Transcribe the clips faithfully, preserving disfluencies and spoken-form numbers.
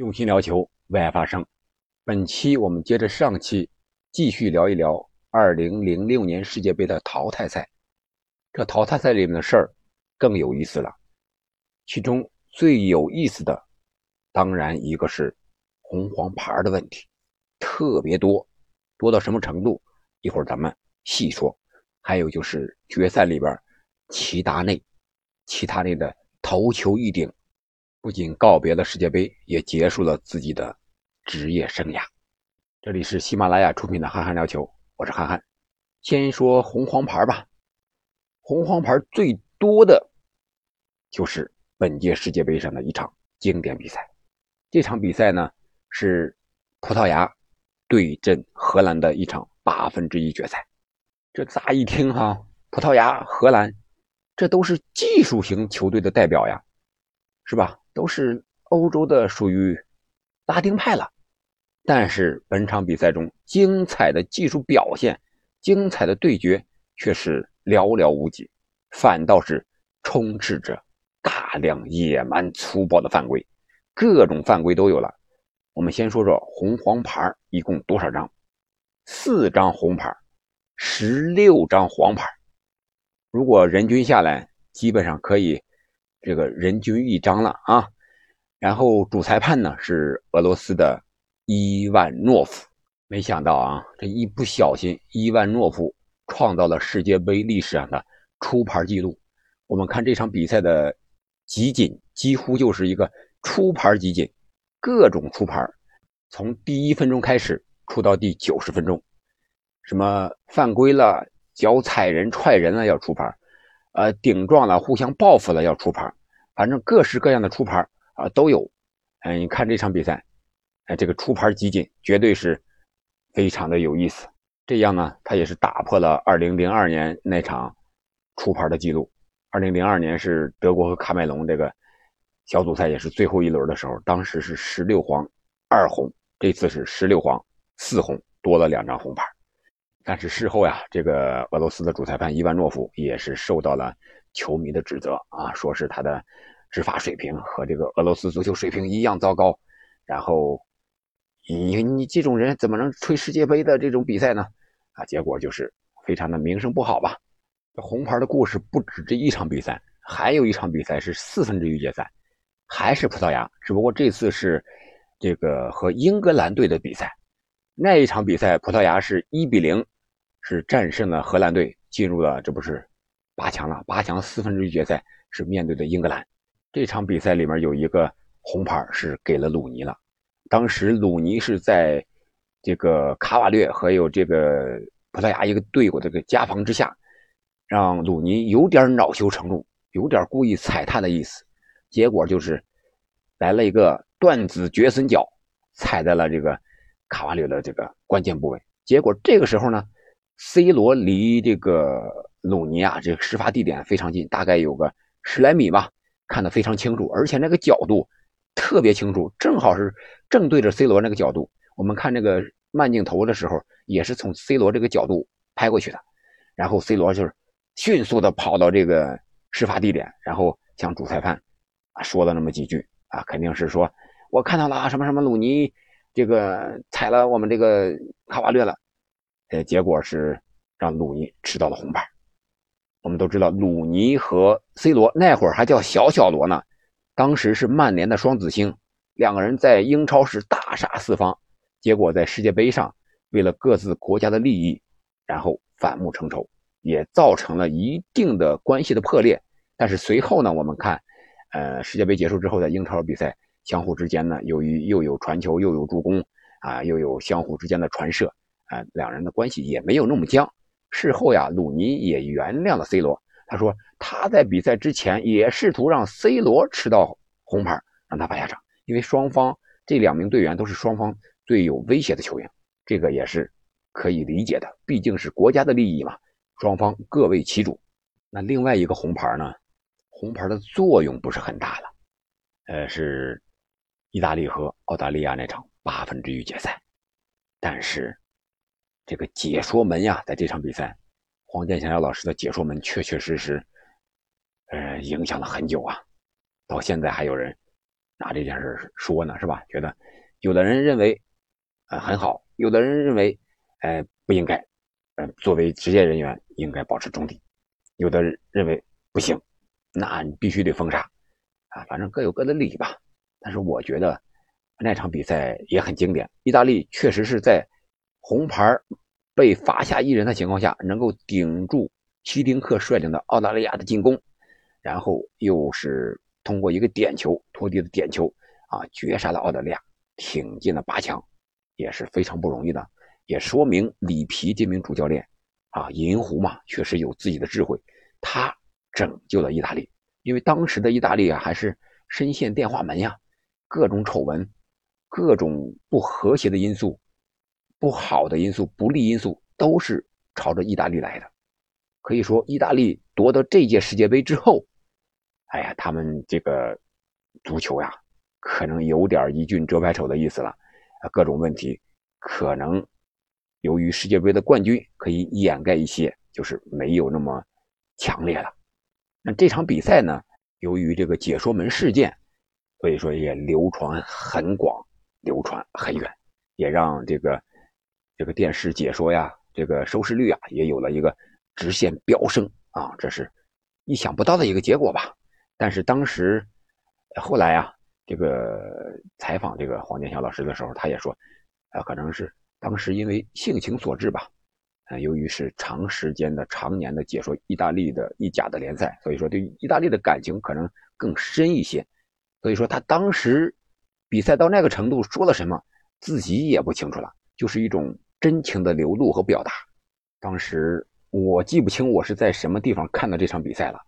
用心聊球，为爱发声。本期我们接着上期继续聊一聊二零零六年世界杯的淘汰赛。这淘汰赛里面的事儿更有意思了，其中最有意思的当然一个是红黄牌的问题，特别多，多到什么程度一会儿咱们细说。还有就是决赛里边齐达内齐达内的头球一顶，不仅告别了世界杯，也结束了自己的职业生涯。这里是喜马拉雅出品的憨憨聊球，我是憨憨。先说红黄牌吧，红黄牌最多的就是本届世界杯上的一场经典比赛。这场比赛呢是葡萄牙对阵荷兰的一场八分之一决赛。这乍一听哈、啊，葡萄牙、荷兰，这都是技术型球队的代表呀，是吧？都是欧洲的，属于拉丁派了。但是本场比赛中精彩的技术表现，精彩的对决却是寥寥无几，反倒是充斥着大量野蛮粗暴的犯规，各种犯规都有了。我们先说说红黄牌一共多少张？四张红牌，十六张黄牌。如果人均下来，基本上可以这个人均一张了啊。然后主裁判呢是俄罗斯的伊万诺夫，没想到啊，这一不小心，伊万诺夫创造了世界杯历史上的出牌记录。我们看这场比赛的集锦，几乎就是一个出牌集锦，各种出牌，从第一分钟开始出到第九十分钟，什么犯规了、脚踩人、踹人了要出牌，呃，顶撞了、互相报复了要出牌，反正各式各样的出牌啊、呃、都有。嗯、呃，你看这场比赛，呃、这个出牌集锦绝对是非常的有意思。这样呢，它也是打破了二零零二年那场出牌的记录。二零零二年是德国和喀麦隆这个小组赛也是最后一轮的时候，当时是十六黄二红，这次是十六黄四红，多了两张红牌。但是事后呀，这个俄罗斯的主裁判伊万诺夫也是受到了球迷的指责啊，说是他的执法水平和这个俄罗斯足球水平一样糟糕。然后你你这种人怎么能吹世界杯的这种比赛呢？啊，结果就是非常的名声不好吧。这红牌的故事不止这一场比赛，还有一场比赛是四分之一决赛，还是葡萄牙，只不过这次是这个和英格兰队的比赛。那一场比赛葡萄牙是一比零是战胜了荷兰队，进入了这不是八强了，八强四分之一决赛是面对的英格兰。这场比赛里面有一个红牌是给了鲁尼了，当时鲁尼是在这个卡瓦略和有这个葡萄牙一个队友这个夹防之下，让鲁尼有点恼羞成怒，有点故意踩踏的意思，结果就是来了一个断子绝孙脚，踩在了这个卡瓦略的这个关键部位。结果这个时候呢 C 罗离这个鲁尼啊这个事发地点非常近，大概有个十来米吧，看得非常清楚，而且那个角度特别清楚，正好是正对着 C 罗那个角度。我们看这个慢镜头的时候也是从 C 罗这个角度拍过去的，然后 C 罗就是迅速的跑到这个事发地点，然后向主裁判啊说了那么几句啊，肯定是说我看到了什么什么鲁尼这个踩了我们这个卡瓦略了，呃，结果是让鲁尼吃到了红牌。我们都知道鲁尼和 C 罗那会儿还叫小小罗呢，当时是曼联的双子星，两个人在英超是大杀四方，结果在世界杯上为了各自国家的利益，然后反目成仇，也造成了一定的关系的破裂。但是随后呢，我们看，呃，世界杯结束之后的英超比赛。相互之间呢，由于又有传球又有助攻啊，又有相互之间的传射啊，两人的关系也没有那么僵。事后呀，鲁尼也原谅了 C 罗，他说他在比赛之前也试图让 C 罗吃到红牌，让他罚下场，因为双方这两名队员都是双方最有威胁的球员，这个也是可以理解的，毕竟是国家的利益嘛，双方各为其主。那另外一个红牌呢，红牌的作用不是很大了，呃是。意大利和澳大利亚那场八分之一决赛，但是这个解说门呀，在这场比赛黄健翔老师的解说门确确实实呃，影响了很久啊，到现在还有人拿这件事说呢，是吧？觉得有的人认为呃很好，有的人认为呃不应该，呃作为职业人员应该保持中立，有的人认为不行，那你必须得封杀啊，反正各有各的利益吧。但是我觉得那场比赛也很经典，意大利确实是在红牌被罚下一人的情况下，能够顶住希丁克率领的澳大利亚的进攻，然后又是通过一个点球，托蒂的点球啊，绝杀了澳大利亚，挺进了八强，也是非常不容易的，也说明里皮这名主教练啊，银狐嘛，确实有自己的智慧，他拯救了意大利，因为当时的意大利啊，还是深陷电话门呀，各种丑闻，各种不和谐的因素，不好的因素，不利因素都是朝着意大利来的。可以说意大利夺得这届世界杯之后，哎呀，他们这个足球呀可能有点一俊遮百丑的意思了，各种问题可能由于世界杯的冠军可以掩盖一些，就是没有那么强烈了。那这场比赛呢，由于这个解说门事件，所以说也流传很广，流传很远，也让这个这个电视解说呀，这个收视率啊，也有了一个直线飙升啊，这是意想不到的一个结果吧。但是当时后来啊，这个采访这个黄健翔老师的时候，他也说啊，可能是当时因为性情所致吧，呃、由于是长时间的常年的解说意大利的意甲的联赛，所以说对意大利的感情可能更深一些，所以说他当时比赛到那个程度说了什么自己也不清楚了，就是一种真情的流露和表达。当时我记不清我是在什么地方看到这场比赛了，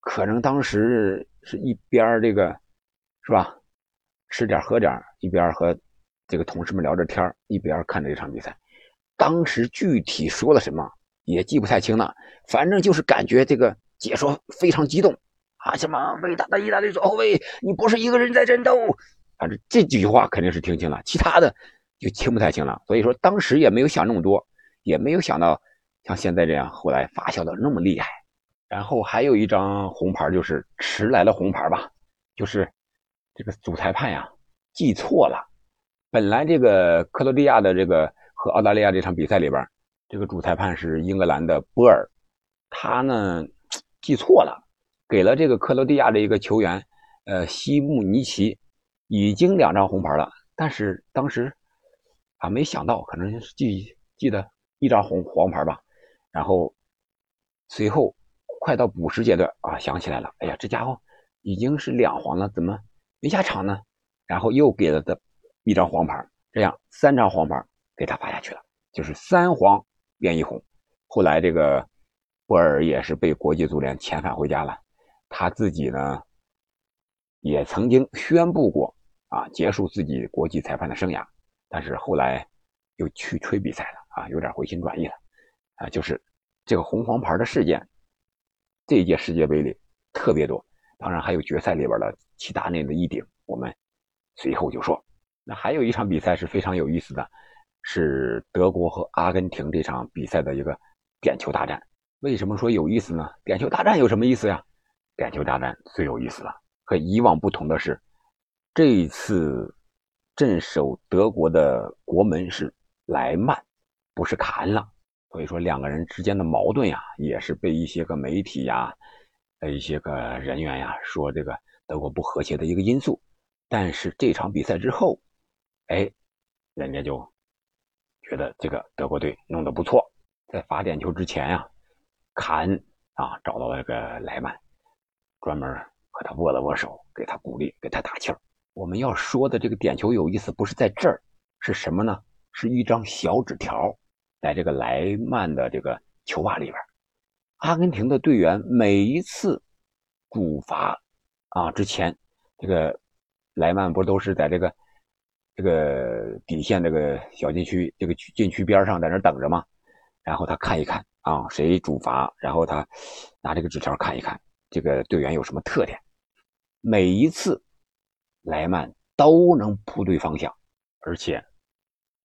可能当时是一边这个是吧，吃点喝点，一边和这个同事们聊着天，一边看着这场比赛。当时具体说了什么也记不太清了，反正就是感觉这个解说非常激动啊，什么伟大的意大利左后卫，你不是一个人在战斗，反正这几句话肯定是听清了，其他的就听不太清了。所以说当时也没有想那么多，也没有想到像现在这样后来发酵的那么厉害。然后还有一张红牌，就是迟来了红牌吧，就是这个主裁判呀记错了，本来这个克罗地亚的这个和澳大利亚这场比赛里边，这个主裁判是英格兰的波尔，他呢记错了，给了这个克罗地亚的一个球员呃西穆尼奇已经两张红牌了，但是当时啊没想到，可能是记记得一张红黄牌吧。然后随后快到补时阶段啊，想起来了，哎呀，这家伙已经是两黄了，怎么没下场呢？然后又给了他一张黄牌，这样三张黄牌给他罚下去了，就是三黄变一红。后来这个波尔也是被国际足联遣返回家了，他自己呢也曾经宣布过啊结束自己国际裁判的生涯，但是后来又去吹比赛了啊，有点回心转意了啊。就是这个红黄牌的事件，这一届世界杯里特别多，当然还有决赛里边的齐达内的一顶，我们随后就说。那还有一场比赛是非常有意思的，是德国和阿根廷这场比赛的一个点球大战。为什么说有意思呢？点球大战有什么意思呀？点球大战最有意思了，和以往不同的是，这一次镇守德国的国门是莱曼，不是卡恩了，所以说两个人之间的矛盾呀，也是被一些个媒体呀、一些个人员呀说这个德国不和谐的一个因素。但是这场比赛之后，哎，人家就觉得这个德国队弄得不错，在罚点球之前呀、啊，卡恩啊找到了这个莱曼，专门和他握了握手，给他鼓励，给他打气儿。我们要说的这个点球有意思不是在这儿，是什么呢？是一张小纸条在这个莱曼的这个球袜里边。阿根廷的队员每一次主罚啊之前，这个莱曼不都是在这个这个底线这个小禁区这个禁区边上在那等着吗？然后他看一看啊谁主罚，然后他拿这个纸条看一看这个队员有什么特点。每一次莱曼都能扑对方向，而且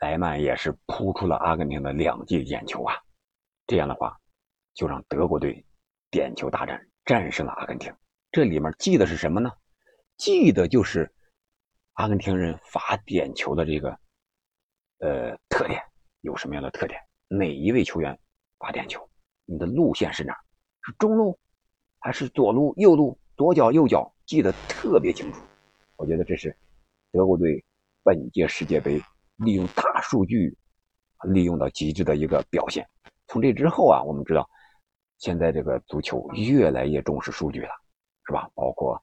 莱曼也是扑出了阿根廷的两记点球啊，这样的话就让德国队点球大战战胜了阿根廷。这里面记的是什么呢？记得就是阿根廷人罚点球的这个呃特点，有什么样的特点？哪一位球员罚点球？你的路线是哪？是中路还是左路、右路、左脚、右脚？记得特别清楚。我觉得这是德国队本届世界杯利用大数据利用到极致的一个表现。从这之后啊，我们知道现在这个足球越来越重视数据了，是吧？包括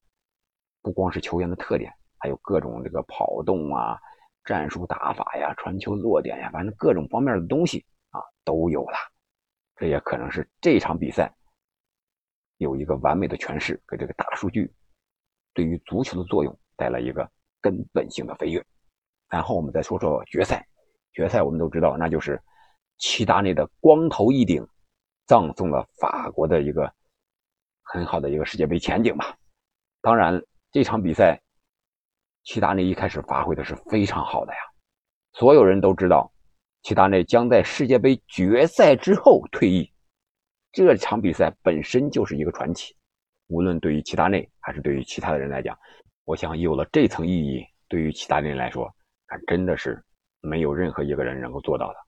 不光是球员的特点，还有各种这个跑动啊、战术打法呀、传球落点呀，反正各种方面的东西啊都有了。这也可能是这场比赛有一个完美的诠释，给这个大数据对于足球的作用带来一个根本性的飞跃。然后我们再说说决赛，决赛我们都知道，那就是齐达内的光头一顶葬送了法国的一个很好的一个世界杯前景吧。当然这场比赛齐达内一开始发挥的是非常好的呀，所有人都知道齐达内将在世界杯决赛之后退役，这场比赛本身就是一个传奇，无论对于齐达内还是对于其他的人来讲，我想有了这层意义，对于齐达内来说真的是没有任何一个人能够做到的，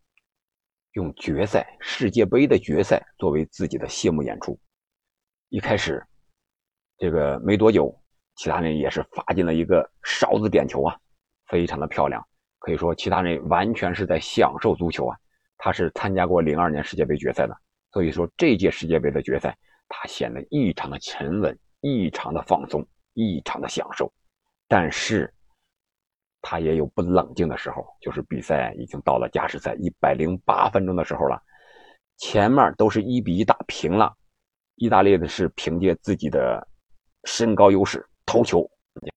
用决赛世界杯的决赛作为自己的谢幕演出。一开始这个没多久齐达内也是罚进了一个勺子点球啊，非常的漂亮。可以说齐达内完全是在享受足球啊，他是参加过零二年世界杯决赛的，所以说这届世界杯的决赛他显得异常的沉稳，异常的放松，异常的享受。但是他也有不冷静的时候，就是比赛已经到了加时赛一百零八分钟的时候了，前面都是一比一打平了，意大利的是凭借自己的身高优势头球，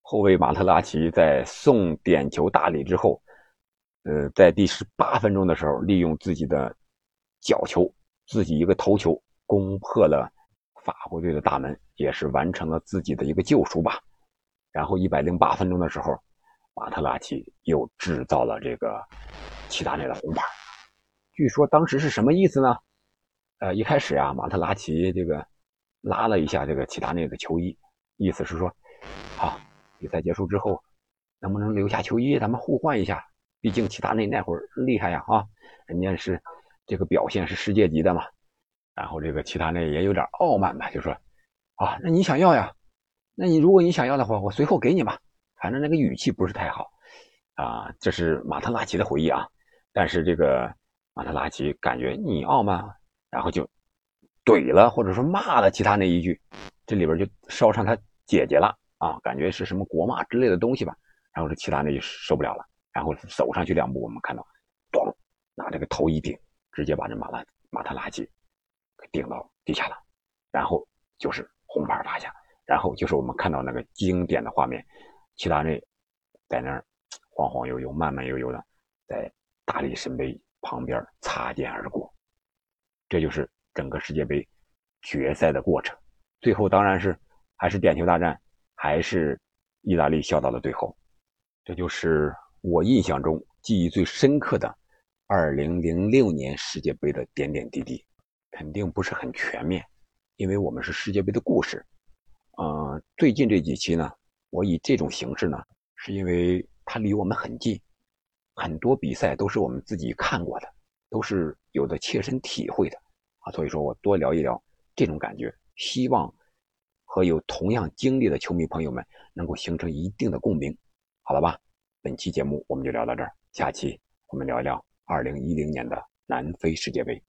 后卫马特拉齐在送点球大礼之后，呃，在第十八分钟的时候利用自己的角球，自己一个头球攻破了法国队的大门，也是完成了自己的一个救赎吧。然后一百零八分钟的时候马特拉齐又制造了这个齐达内的红牌。据说当时是什么意思呢？呃，一开始啊马特拉齐这个拉了一下这个齐达内的球衣，意思是说好，比赛结束之后能不能留下球衣咱们互换一下，毕竟齐达内那会儿厉害呀啊，人家是这个表现是世界级的嘛。然后这个齐达内也有点傲慢吧，就说啊那你想要呀，那你如果你想要的话我随后给你吧，反正那个语气不是太好啊。这是马特拉齐的回忆啊，但是这个马特拉齐感觉你傲慢，然后就怼了或者说骂了齐达内一句，这里边就烧上他姐姐了啊，感觉是什么国骂之类的东西吧。然后这齐达内就受不了了，然后走上去两步，我们看到咚，拿这个头一顶，直接把这马拉马特拉齐给顶到地下了，然后就是红牌罚下。然后就是我们看到那个经典的画面，齐达内在那儿晃晃悠悠慢慢悠悠的在大力神杯旁边擦肩而过。这就是整个世界杯决赛的过程。最后当然是还是点球大战，还是意大利笑到了最后。这就是我印象中记忆最深刻的二零零六年世界杯的点点滴滴。肯定不是很全面，因为我们是世界杯的故事。呃，最近这几期呢我以这种形式呢是因为它离我们很近，很多比赛都是我们自己看过的，都是有的切身体会的啊，所以说我多聊一聊这种感觉，希望和有同样经历的球迷朋友们能够形成一定的共鸣，好了吧？本期节目我们就聊到这儿，下期我们聊一聊二零一零年的南非世界杯。